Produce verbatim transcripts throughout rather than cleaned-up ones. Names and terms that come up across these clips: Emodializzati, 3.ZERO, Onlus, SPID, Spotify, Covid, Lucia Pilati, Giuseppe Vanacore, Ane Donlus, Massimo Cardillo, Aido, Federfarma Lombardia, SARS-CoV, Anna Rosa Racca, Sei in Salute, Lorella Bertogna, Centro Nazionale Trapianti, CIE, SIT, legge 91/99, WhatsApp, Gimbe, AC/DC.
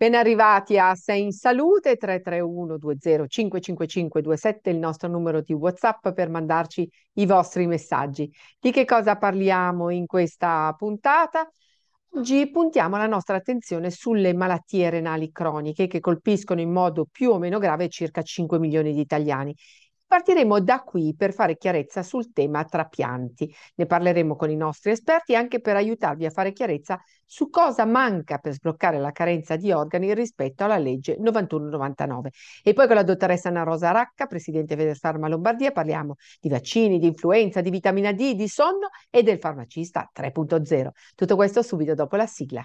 Ben arrivati a Sei in Salute, tre tre uno due zero cinque cinque cinque due sette, il nostro numero di WhatsApp per mandarci i vostri messaggi. Di che cosa parliamo in questa puntata? Oggi puntiamo la nostra attenzione sulle malattie renali croniche che colpiscono in modo più o meno grave circa cinque milioni di italiani. Partiremo da qui per fare chiarezza sul tema trapianti. Ne parleremo con i nostri esperti anche per aiutarvi a fare chiarezza su cosa manca per sbloccare la carenza di organi rispetto alla legge novantuno novantanove. E poi con la dottoressa Anna Rosa Racca, presidente Federfarma Lombardia, parliamo di vaccini, di influenza, di vitamina D, di sonno e del farmacista tre punto zero. Tutto questo subito dopo la sigla.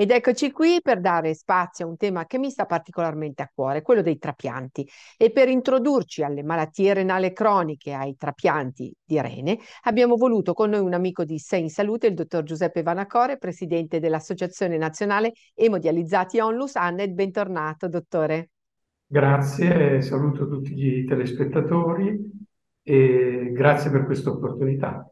Ed eccoci qui per dare spazio a un tema che mi sta particolarmente a cuore, quello dei trapianti. E per introdurci alle malattie renali croniche, ai trapianti di rene, abbiamo voluto con noi un amico di Sei in Salute, il dottor Giuseppe Vanacore, presidente dell'Associazione Nazionale Emodializzati Onlus. Anne, bentornato, dottore. Grazie, saluto tutti i telespettatori e grazie per questa opportunità.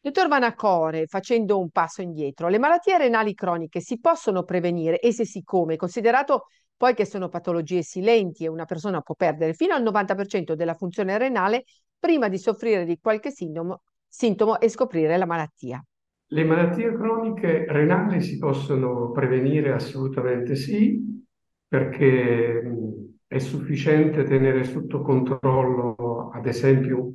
Dottor Vanacore, facendo un passo indietro, le malattie renali croniche si possono prevenire e se sì come? Considerato poi che sono patologie silenti e una persona può perdere fino al novanta per cento della funzione renale prima di soffrire di qualche sintomo, sintomo e scoprire la malattia. Le malattie croniche renali si possono prevenire assolutamente sì, perché è sufficiente tenere sotto controllo, ad esempio,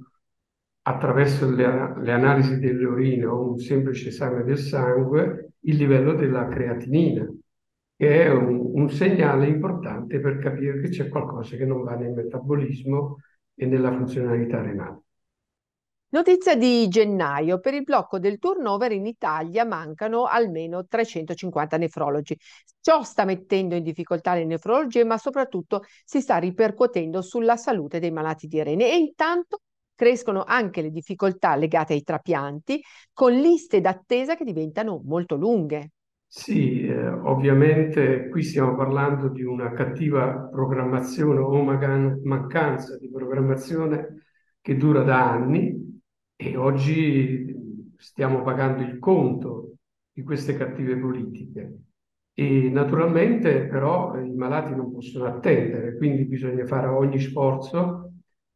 attraverso le, le analisi dell'urina o un semplice esame del sangue, il livello della creatinina, che è un, un segnale importante per capire che c'è qualcosa che non va nel metabolismo e nella funzionalità renale. Notizia di gennaio: per il blocco del turnover in Italia mancano almeno trecentocinquanta nefrologi. Ciò sta mettendo in difficoltà le nefrologie, ma soprattutto si sta ripercuotendo sulla salute dei malati di rene. E intanto crescono anche le difficoltà legate ai trapianti, con liste d'attesa che diventano molto lunghe. Sì, eh, ovviamente qui stiamo parlando di una cattiva programmazione o magan- mancanza di programmazione che dura da anni e oggi stiamo pagando il conto di queste cattive politiche. E naturalmente però i malati non possono attendere, quindi bisogna fare ogni sforzo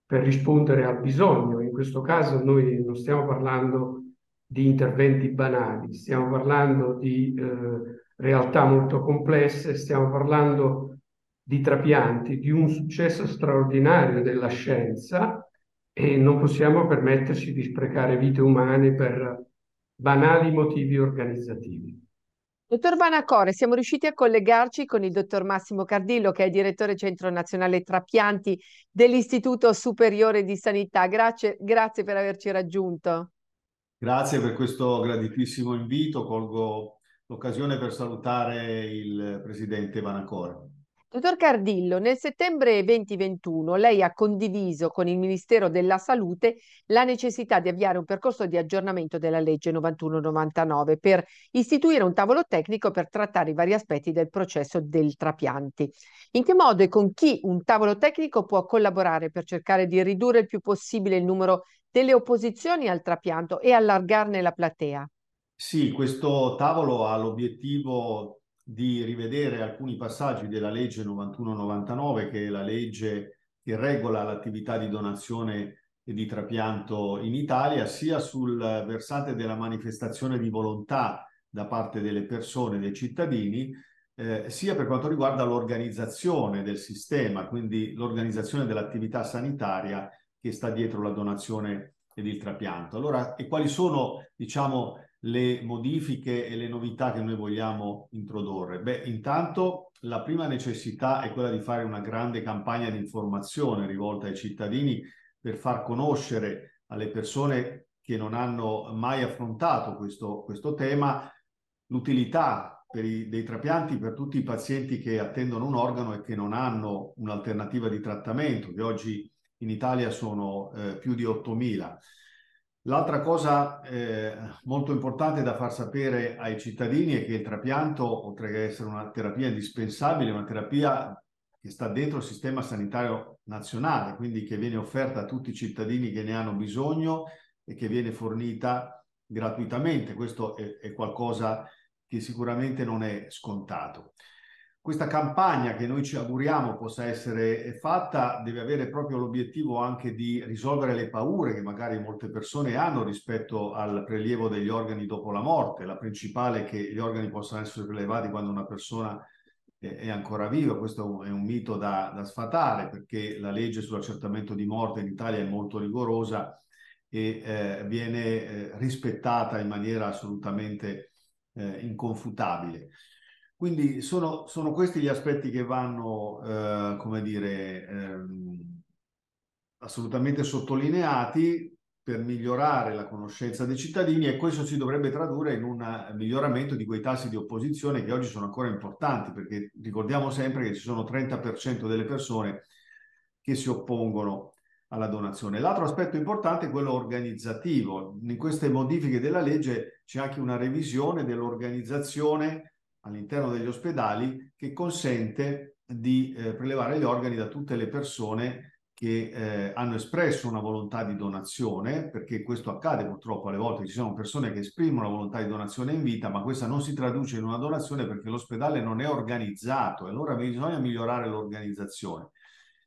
per rispondere al bisogno. In questo caso noi non stiamo parlando di interventi banali, stiamo parlando di eh, realtà molto complesse, stiamo parlando di trapianti, di un successo straordinario della scienza e non possiamo permetterci di sprecare vite umane per banali motivi organizzativi. Dottor Vanacore, siamo riusciti a collegarci con il dottor Massimo Cardillo, che è direttore Centro Nazionale Trapianti dell'Istituto Superiore di Sanità. Grazie, grazie per averci raggiunto. Grazie per questo graditissimo invito. Colgo l'occasione per salutare il presidente Vanacore. Dottor Cardillo, nel settembre duemilaventuno lei ha condiviso con il Ministero della Salute la necessità di avviare un percorso di aggiornamento della legge novantuno novantanove per istituire un tavolo tecnico per trattare i vari aspetti del processo del trapianti. In che modo e con chi un tavolo tecnico può collaborare per cercare di ridurre il più possibile il numero delle opposizioni al trapianto e allargarne la platea? Sì, questo tavolo ha l'obiettivo di rivedere alcuni passaggi della legge novantuno novantanove, che è la legge che regola l'attività di donazione e di trapianto in Italia, sia sul versante della manifestazione di volontà da parte delle persone, dei cittadini, eh, sia per quanto riguarda l'organizzazione del sistema, quindi l'organizzazione dell'attività sanitaria che sta dietro la donazione ed il trapianto. Allora, e quali sono, diciamo, le modifiche e le novità che noi vogliamo introdurre? Beh, intanto la prima necessità è quella di fare una grande campagna di informazione rivolta ai cittadini per far conoscere alle persone che non hanno mai affrontato questo, questo tema l'utilità per i, dei trapianti per tutti i pazienti che attendono un organo e che non hanno un'alternativa di trattamento, che oggi in Italia sono eh, più di ottomila. L'altra cosa eh, molto importante da far sapere ai cittadini è che il trapianto, oltre che essere una terapia indispensabile, è una terapia che sta dentro il sistema sanitario nazionale, quindi che viene offerta a tutti i cittadini che ne hanno bisogno e che viene fornita gratuitamente. Questo è, è qualcosa che sicuramente non è scontato. Questa campagna che noi ci auguriamo possa essere fatta deve avere proprio l'obiettivo anche di risolvere le paure che magari molte persone hanno rispetto al prelievo degli organi dopo la morte. La principale è che gli organi possano essere prelevati quando una persona è ancora viva. Questo è un mito da, da sfatare, perché la legge sull'accertamento di morte in Italia è molto rigorosa e eh, viene eh, rispettata in maniera assolutamente eh, inconfutabile. Quindi sono, sono questi gli aspetti che vanno, eh, come dire, eh, assolutamente sottolineati per migliorare la conoscenza dei cittadini, e questo si dovrebbe tradurre in un miglioramento di quei tassi di opposizione che oggi sono ancora importanti, perché ricordiamo sempre che ci sono il trenta per cento delle persone che si oppongono alla donazione. L'altro aspetto importante è quello organizzativo. In queste modifiche della legge c'è anche una revisione dell'organizzazione all'interno degli ospedali che consente di eh, prelevare gli organi da tutte le persone che eh, hanno espresso una volontà di donazione, perché questo accade purtroppo alle volte. Ci sono persone che esprimono una volontà di donazione in vita, ma questa non si traduce in una donazione perché l'ospedale non è organizzato, e allora bisogna migliorare l'organizzazione.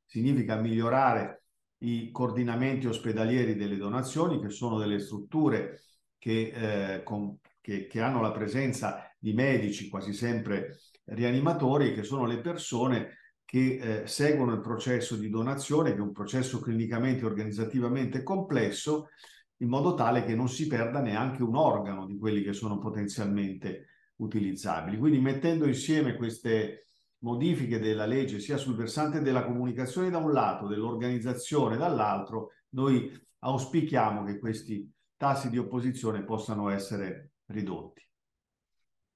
Significa migliorare i coordinamenti ospedalieri delle donazioni, che sono delle strutture che, eh, con, che, che hanno la presenza di medici, quasi sempre rianimatori, che sono le persone che eh, seguono il processo di donazione, che è un processo clinicamente e organizzativamente complesso, in modo tale che non si perda neanche un organo di quelli che sono potenzialmente utilizzabili. Quindi, mettendo insieme queste modifiche della legge, sia sul versante della comunicazione da un lato, dell'organizzazione dall'altro, noi auspichiamo che questi tassi di opposizione possano essere ridotti.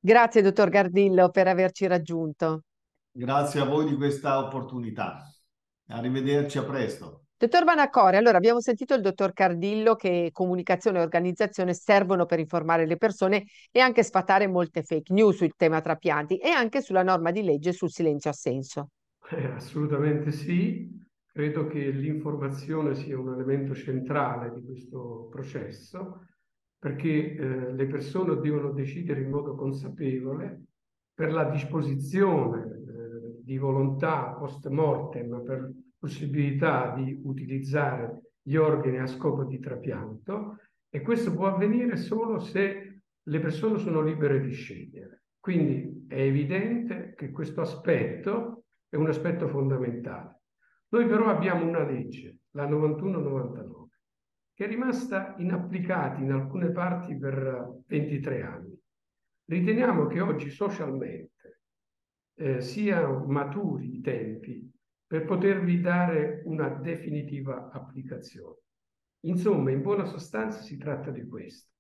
Grazie, dottor Cardillo, per averci raggiunto. Grazie a voi di questa opportunità. Arrivederci, a presto. Dottor Vanacore, allora abbiamo sentito il dottor Cardillo che comunicazione e organizzazione servono per informare le persone e anche sfatare molte fake news sul tema trapianti e anche sulla norma di legge sul silenzio assenso. Eh, assolutamente sì. Credo che l'informazione sia un elemento centrale di questo processo, perché eh, le persone devono decidere in modo consapevole per la disposizione eh, di volontà post mortem, per possibilità di utilizzare gli organi a scopo di trapianto, e questo può avvenire solo se le persone sono libere di scegliere. Quindi è evidente che questo aspetto è un aspetto fondamentale. Noi però abbiamo una legge, la novantuno novantanove, che è rimasta inapplicata in alcune parti per ventitré anni. Riteniamo che oggi socialmente eh, siano maturi i tempi per potervi dare una definitiva applicazione. Insomma, in buona sostanza si tratta di questo.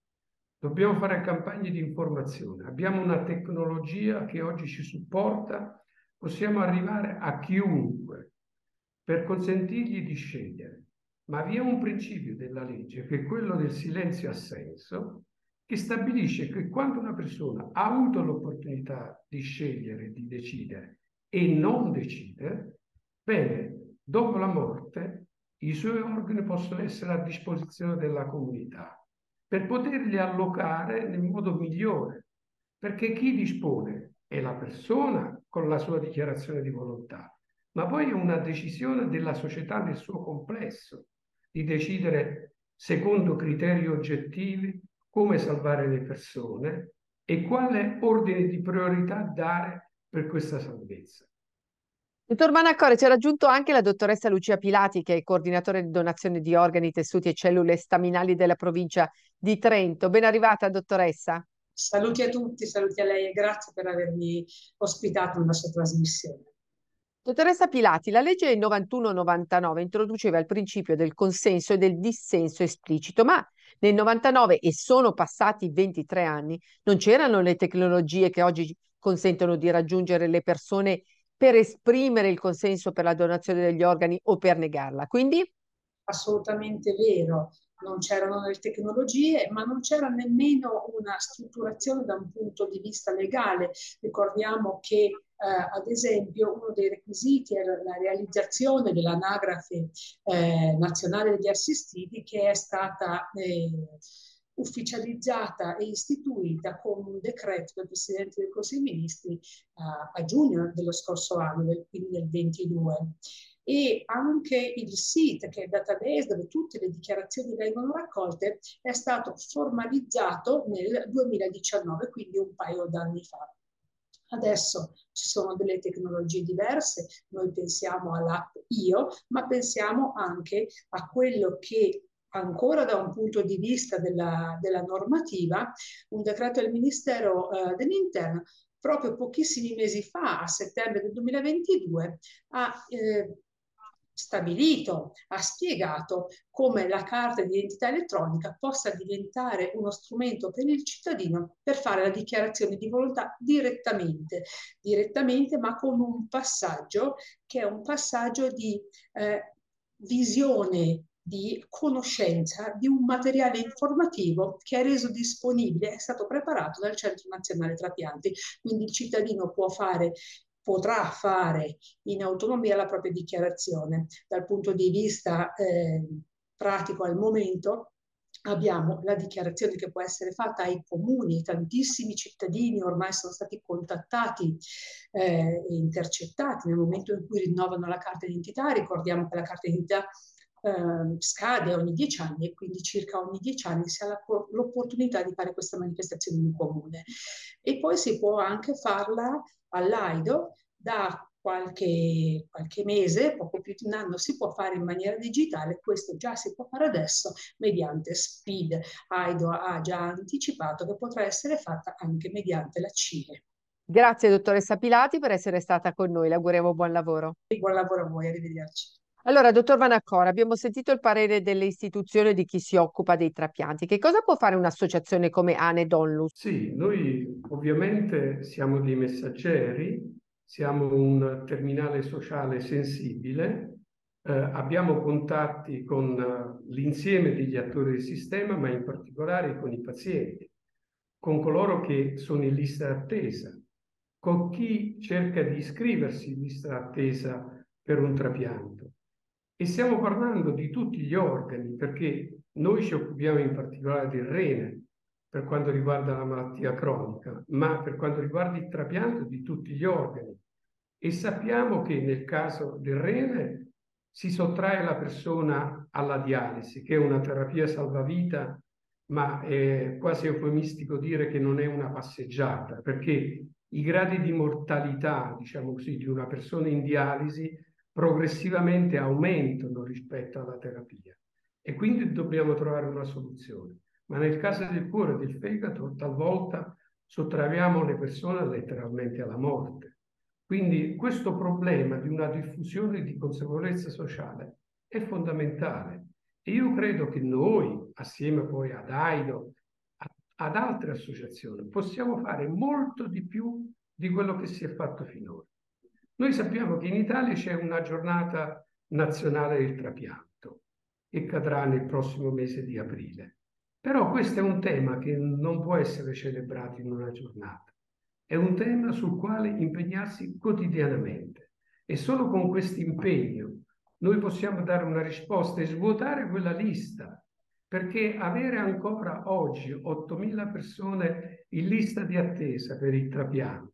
Dobbiamo fare campagne di informazione. Abbiamo una tecnologia che oggi ci supporta, possiamo arrivare a chiunque per consentirgli di scegliere. Ma vi è un principio della legge, che è quello del silenzio assenso, che stabilisce che quando una persona ha avuto l'opportunità di scegliere, di decidere e non decide, bene, dopo la morte i suoi organi possono essere a disposizione della comunità per poterli allocare nel modo migliore, perché chi dispone è la persona con la sua dichiarazione di volontà, ma poi è una decisione della società nel suo complesso di decidere secondo criteri oggettivi come salvare le persone e quale ordine di priorità dare per questa salvezza. Dottor Vanacore, ci ha raggiunto anche la dottoressa Lucia Pilati, che è coordinatore di donazione di organi, tessuti e cellule staminali della provincia di Trento. Ben arrivata, dottoressa. Saluti a tutti, saluti a lei e grazie per avermi ospitato nella sua trasmissione. Dottoressa Pilati, la legge novantuno novantanove introduceva il principio del consenso e del dissenso esplicito, ma nel novantanove, e sono passati ventitré anni, non c'erano le tecnologie che oggi consentono di raggiungere le persone per esprimere il consenso per la donazione degli organi o per negarla, quindi? Assolutamente vero. non c'erano le tecnologie, ma non c'era nemmeno una strutturazione da un punto di vista legale. Ricordiamo che Uh, ad esempio, uno dei requisiti era la realizzazione dell'anagrafe eh, nazionale degli assistiti, che è stata eh, ufficializzata e istituita con un decreto del Presidente del Consiglio dei Ministri uh, a giugno dello scorso anno, del, quindi del ventidue. E anche il S I T, che è il database dove tutte le dichiarazioni vengono raccolte, è stato formalizzato nel duemiladiciannove, quindi un paio d'anni fa. Adesso ci sono delle tecnologie diverse, noi pensiamo all'app I O, ma pensiamo anche a quello che ancora da un punto di vista della, della normativa, un decreto del Ministero eh, dell'Interno, proprio pochissimi mesi fa, a settembre del duemilaventidue, ha eh, stabilito, ha spiegato come la carta di identità elettronica possa diventare uno strumento per il cittadino per fare la dichiarazione di volontà direttamente, direttamente ma con un passaggio che è un passaggio di eh, visione, di conoscenza di un materiale informativo che è reso disponibile, è stato preparato dal Centro Nazionale Trapianti, quindi il cittadino può fare potrà fare in autonomia la propria dichiarazione. Dal punto di vista eh, pratico al momento abbiamo la dichiarazione che può essere fatta ai comuni, tantissimi cittadini ormai sono stati contattati eh, e intercettati nel momento in cui rinnovano la carta d'identità. Ricordiamo che la carta d'identità eh, scade ogni dieci anni e quindi circa ogni dieci anni si ha l'opportunità di fare questa manifestazione in comune. E poi si può anche farla all'Aido, da qualche, qualche mese, poco più di un anno, si può fare in maniera digitale. Questo già si può fare adesso mediante S P I D. Aido ha già anticipato che potrà essere fatta anche mediante la C I E. Grazie dottoressa Pilati per essere stata con noi, le auguriamo buon lavoro. E buon lavoro a voi, arrivederci. Allora, dottor Vanacore, abbiamo sentito il parere delle istituzioni e di chi si occupa dei trapianti. Che cosa può fare un'associazione come Ane Donlus? Sì, noi ovviamente siamo dei messaggeri, siamo un terminale sociale sensibile, eh, abbiamo contatti con l'insieme degli attori del sistema, ma in particolare con i pazienti, con coloro che sono in lista d'attesa, con chi cerca di iscriversi in lista d'attesa per un trapianto. E stiamo parlando di tutti gli organi, perché noi ci occupiamo in particolare del rene per quanto riguarda la malattia cronica, ma per quanto riguarda il trapianto di tutti gli organi. E sappiamo che nel caso del rene si sottrae la persona alla dialisi, che è una terapia salvavita, ma è quasi eufemistico dire che non è una passeggiata, perché i gradi di mortalità, diciamo così, di una persona in dialisi progressivamente aumentano rispetto alla terapia e quindi dobbiamo trovare una soluzione. Ma nel caso del cuore e del fegato talvolta sottraviamo le persone letteralmente alla morte. Quindi questo problema di una diffusione di consapevolezza sociale è fondamentale e io credo che noi, assieme poi ad Aido, ad altre associazioni, possiamo fare molto di più di quello che si è fatto finora. Noi sappiamo che in Italia c'è una giornata nazionale del trapianto che cadrà nel prossimo mese di aprile. Però questo è un tema che non può essere celebrato in una giornata. È un tema sul quale impegnarsi quotidianamente. E solo con questo impegno noi possiamo dare una risposta e svuotare quella lista. Perché avere ancora oggi ottomila persone in lista di attesa per il trapianto,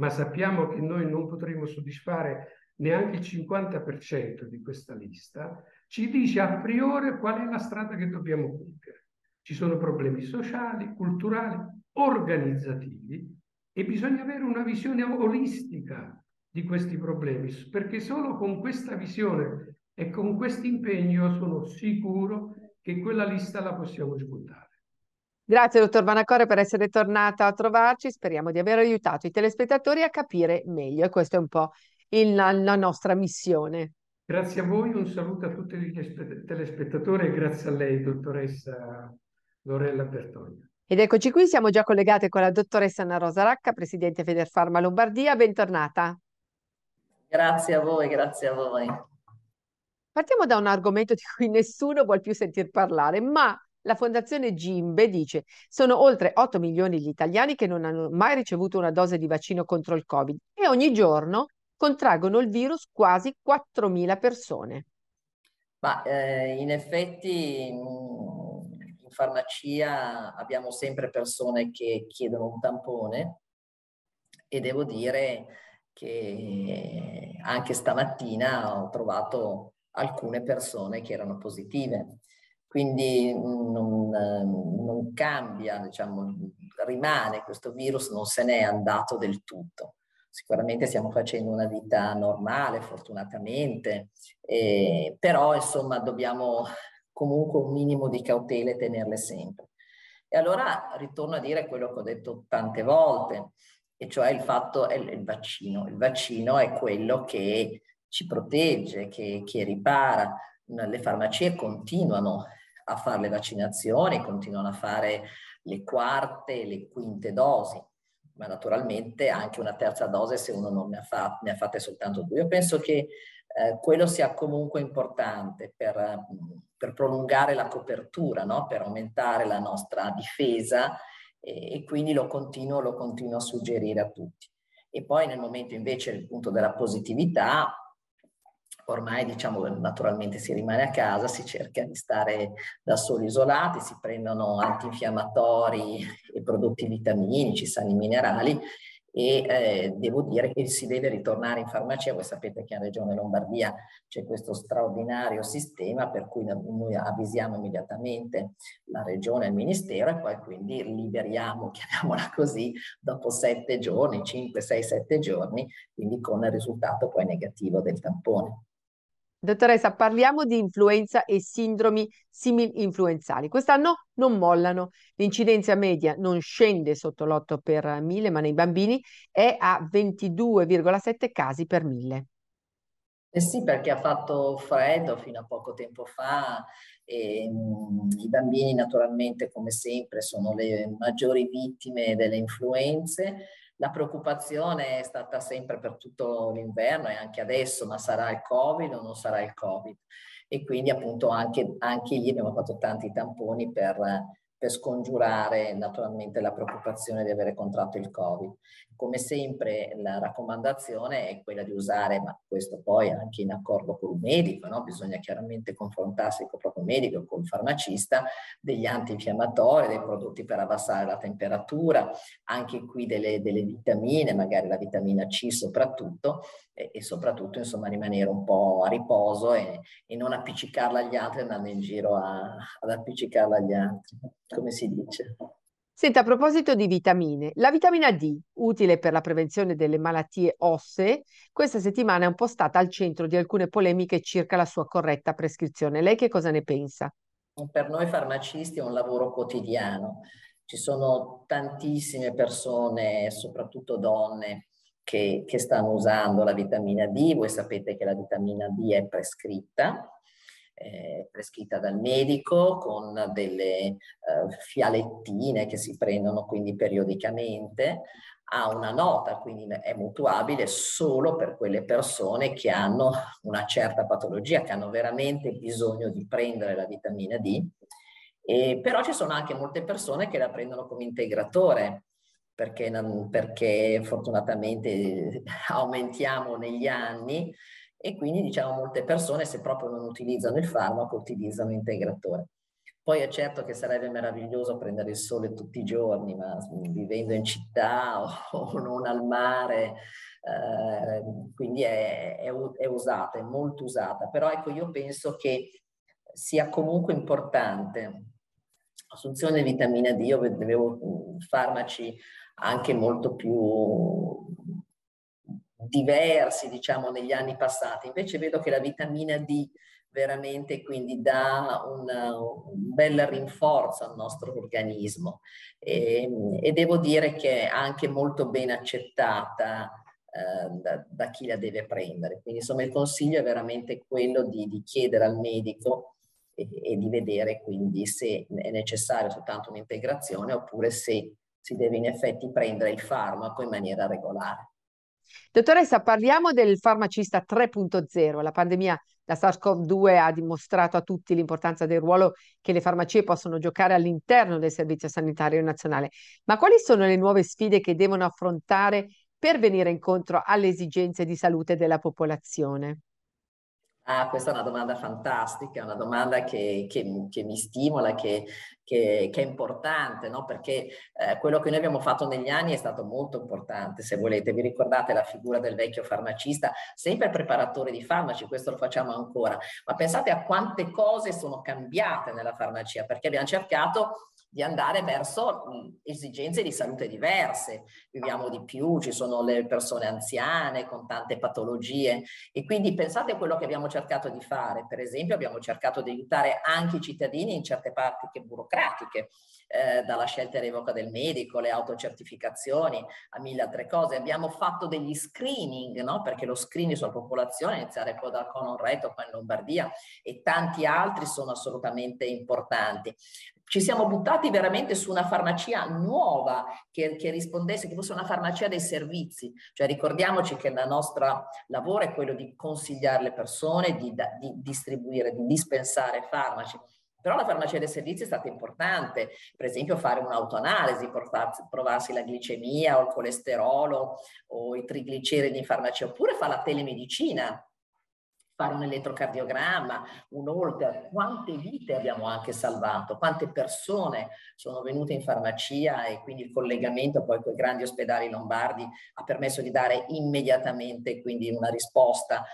ma sappiamo che noi non potremo soddisfare neanche il cinquanta per cento di questa lista, ci dice a priori qual è la strada che dobbiamo compiere. Ci sono problemi sociali, culturali, organizzativi e bisogna avere una visione olistica di questi problemi, perché solo con questa visione e con questo impegno sono sicuro che quella lista la possiamo svuotare. Grazie dottor Vanacore per essere tornata a trovarci, speriamo di aver aiutato i telespettatori a capire meglio e questa è un po' il, la, la nostra missione. Grazie a voi, un saluto a tutti gli telespettatori e grazie a lei dottoressa Lorella Bertogna. Ed eccoci qui, siamo già collegate con la dottoressa Anna Rosa Racca, presidente Federfarma Lombardia, bentornata. Grazie a voi, grazie a voi. Partiamo da un argomento di cui nessuno vuol più sentir parlare, ma la Fondazione Gimbe dice: sono oltre otto milioni gli italiani che non hanno mai ricevuto una dose di vaccino contro il Covid e ogni giorno contraggono il virus quasi quattromila persone. Ma eh, in effetti in farmacia abbiamo sempre persone che chiedono un tampone e devo dire che anche stamattina ho trovato alcune persone che erano positive. Quindi non, non cambia, diciamo, rimane questo virus, non se n'è andato del tutto. Sicuramente stiamo facendo una vita normale, fortunatamente, eh, però insomma dobbiamo comunque un minimo di cautele tenerle sempre. E allora ritorno a dire quello che ho detto tante volte, e cioè il fatto è il vaccino. Il vaccino è quello che ci protegge, che, che ripara. Le farmacie continuano a fare le vaccinazioni, continuano a fare le quarte, le quinte dosi, ma naturalmente anche una terza dose se uno non ne ha fatte, ne ha fatte soltanto due. Io penso che eh, quello sia comunque importante per, per prolungare la copertura, no? Per aumentare la nostra difesa e, e quindi lo continuo, lo continuo a suggerire a tutti. E poi nel momento invece del punto della positività, ormai diciamo naturalmente si rimane a casa, si cerca di stare da soli isolati, si prendono antinfiammatori e prodotti vitaminici, sali minerali e eh, devo dire che si deve ritornare in farmacia. Voi sapete che in Regione Lombardia c'è questo straordinario sistema per cui noi avvisiamo immediatamente la Regione e il Ministero e poi quindi liberiamo, chiamiamola così, dopo sette giorni, cinque, sei, sette giorni, quindi con il risultato poi negativo del tampone. Dottoressa, parliamo di influenza e sindromi simil-influenzali. Quest'anno non mollano. L'incidenza media non scende sotto l'otto per mille, ma nei bambini è a ventidue virgola sette casi per mille. Eh sì, perché ha fatto freddo fino a poco tempo fa e mh, i bambini naturalmente, come sempre, sono le maggiori vittime delle influenze. La preoccupazione è stata sempre per tutto l'inverno e anche adesso, ma sarà il Covid o non sarà il Covid? E quindi appunto anche, anche lì abbiamo fatto tanti tamponi per, per scongiurare naturalmente la preoccupazione di avere contratto il Covid. Come sempre la raccomandazione è quella di usare, ma questo poi anche in accordo con il medico, no? Bisogna chiaramente confrontarsi con il proprio medico, con il farmacista, degli antinfiammatori, dei prodotti per abbassare la temperatura, anche qui delle, delle vitamine, magari la vitamina C soprattutto, e, e soprattutto insomma rimanere un po' a riposo e, e non appiccicarla agli altri, andando in giro a, ad appiccicarla agli altri, come si dice. Senta, a proposito di vitamine, la vitamina D, utile per la prevenzione delle malattie ossee, questa settimana è un po' stata al centro di alcune polemiche circa la sua corretta prescrizione. Lei che cosa ne pensa? Per noi farmacisti è un lavoro quotidiano. Ci sono tantissime persone, soprattutto donne, che, che stanno usando la vitamina D. Voi sapete che la vitamina D è prescritta. Eh, prescritta dal medico con delle eh, fialettine che si prendono quindi periodicamente, ha una nota, quindi è mutuabile solo per quelle persone che hanno una certa patologia, che hanno veramente bisogno di prendere la vitamina D, e, però ci sono anche molte persone che la prendono come integratore, perché, perché fortunatamente aumentiamo negli anni. E quindi diciamo molte persone se proprio non utilizzano il farmaco utilizzano l'integratore. Poi è certo che sarebbe meraviglioso prendere il sole tutti i giorni, ma vivendo in città o, o non al mare, eh, quindi è, è, è usata, è molto usata. Però ecco, io penso che sia comunque importante l'assunzione di vitamina D. Io vedevo farmaci anche molto più diversi, diciamo, negli anni passati. Invece vedo che la vitamina D veramente quindi dà una, un bel rinforzo al nostro organismo e, e devo dire che è anche molto ben accettata eh, da, da chi la deve prendere. Quindi insomma il consiglio è veramente quello di, di chiedere al medico e, e di vedere quindi se è necessario soltanto un'integrazione oppure se si deve in effetti prendere il farmaco in maniera regolare. Dottoressa, parliamo del farmacista tre punto zero. La pandemia da SARS-CoV due ha dimostrato a tutti l'importanza del ruolo che le farmacie possono giocare all'interno del Servizio Sanitario Nazionale. Ma quali sono le nuove sfide che devono affrontare per venire incontro alle esigenze di salute della popolazione? Ah, questa è una domanda fantastica, una domanda che, che, che mi stimola, che, che, che è importante, no? Perché eh, quello che noi abbiamo fatto negli anni è stato molto importante, se volete. Vi ricordate la figura del vecchio farmacista, sempre preparatore di farmaci, questo lo facciamo ancora, ma pensate a quante cose sono cambiate nella farmacia, perché abbiamo cercato di andare verso esigenze di salute diverse. Viviamo di più, ci sono le persone anziane con tante patologie e quindi pensate a quello che abbiamo cercato di fare. Per esempio abbiamo cercato di aiutare anche i cittadini in certe pratiche burocratiche, eh, dalla scelta e revoca del medico, le autocertificazioni, a mille altre cose. Abbiamo fatto degli screening, no? Perché lo screening sulla popolazione, iniziare poi dal Conon Reto qua in Lombardia, e tanti altri sono assolutamente importanti. Ci siamo buttati veramente su una farmacia nuova che, che rispondesse, che fosse una farmacia dei servizi. Cioè ricordiamoci che il nostro lavoro è quello di consigliare le persone, di, di distribuire, di dispensare farmaci. Però la farmacia dei servizi è stata importante, per esempio fare un'autoanalisi, provarsi la glicemia o il colesterolo o i trigliceridi in farmacia, oppure fare la telemedicina, fare un elettrocardiogramma, un holter. Quante vite abbiamo anche salvato, quante persone sono venute in farmacia, e quindi il collegamento poi con i grandi ospedali lombardi ha permesso di dare immediatamente quindi una risposta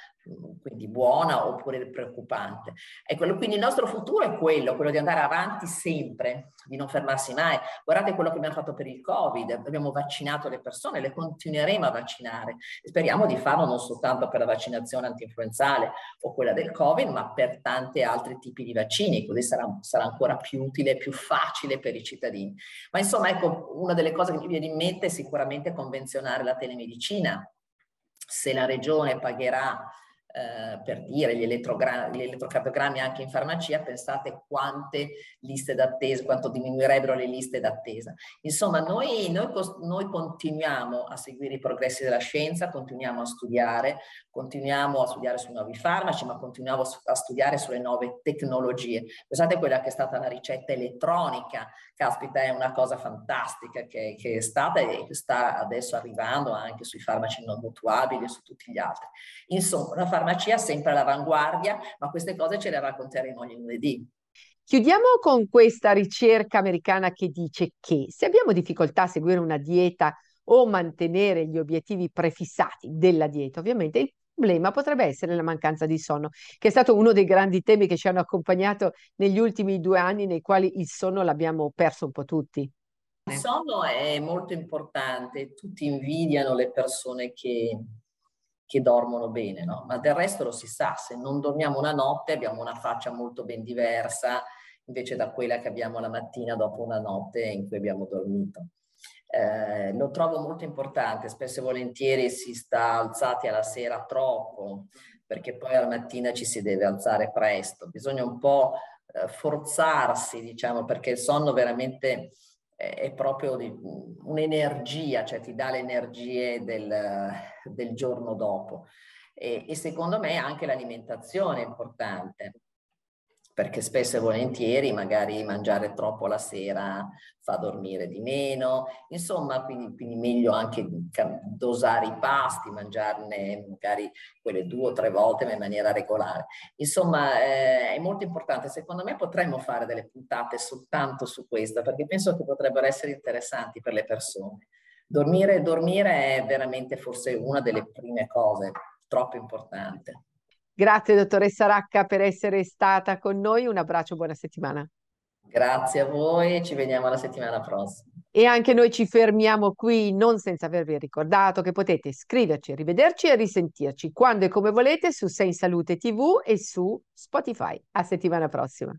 quindi buona oppure preoccupante. Ecco, quindi il nostro futuro è quello, quello di andare avanti sempre, di non fermarsi mai. Guardate quello che abbiamo fatto per il Covid, abbiamo vaccinato le persone, le continueremo a vaccinare. Speriamo di farlo non soltanto per la vaccinazione antinfluenzale o quella del Covid, ma per tanti altri tipi di vaccini, così sarà, sarà ancora più utile, più facile per i cittadini. Ma insomma, ecco, una delle cose che mi viene in mente è sicuramente convenzionare la telemedicina. Se la regione pagherà Uh, per dire gli, gli elettrocardiogrammi anche in farmacia, pensate quante liste d'attesa, quanto diminuirebbero le liste d'attesa. Insomma, noi, noi, noi continuiamo a seguire i progressi della scienza, continuiamo a studiare, continuiamo a studiare sui nuovi farmaci, ma continuiamo a studiare sulle nuove tecnologie. Pensate quella che è stata la ricetta elettronica, caspita, è una cosa fantastica che, che è stata e che sta adesso arrivando anche sui farmaci non mutuabili e su tutti gli altri. Insomma, una farmacia farmacia sempre all'avanguardia, ma queste cose ce le racconteremo ogni lunedì. Chiudiamo con questa ricerca americana che dice che se abbiamo difficoltà a seguire una dieta o mantenere gli obiettivi prefissati della dieta, ovviamente il problema potrebbe essere la mancanza di sonno, che è stato uno dei grandi temi che ci hanno accompagnato negli ultimi due anni, nei quali il sonno l'abbiamo perso un po' tutti. Il sonno è molto importante, tutti invidiano le persone che che dormono bene, no? Ma del resto lo si sa, se non dormiamo una notte abbiamo una faccia molto ben diversa invece da quella che abbiamo la mattina dopo una notte in cui abbiamo dormito. Eh, lo trovo molto importante, spesso e volentieri si sta alzati alla sera troppo, perché poi alla mattina ci si deve alzare presto, bisogna un po' forzarsi, diciamo, perché il sonno veramente è proprio un'energia, cioè ti dà le energie del, del giorno dopo. E, e secondo me anche l'alimentazione è importante, perché spesso e volentieri magari mangiare troppo la sera fa dormire di meno, insomma, quindi, quindi meglio anche dosare i pasti, mangiarne magari quelle due o tre volte ma in maniera regolare. Insomma, eh, è molto importante. Secondo me potremmo fare delle puntate soltanto su questo, perché penso che potrebbero essere interessanti per le persone. Dormire, dormire è veramente forse una delle prime cose, troppo importante. Grazie dottoressa Racca per essere stata con noi, un abbraccio, buona settimana. Grazie a voi, ci vediamo la settimana prossima. E anche noi ci fermiamo qui, non senza avervi ricordato che potete iscriverci, rivederci e risentirci quando e come volete su Sei in Salute tivù e su Spotify. A settimana prossima.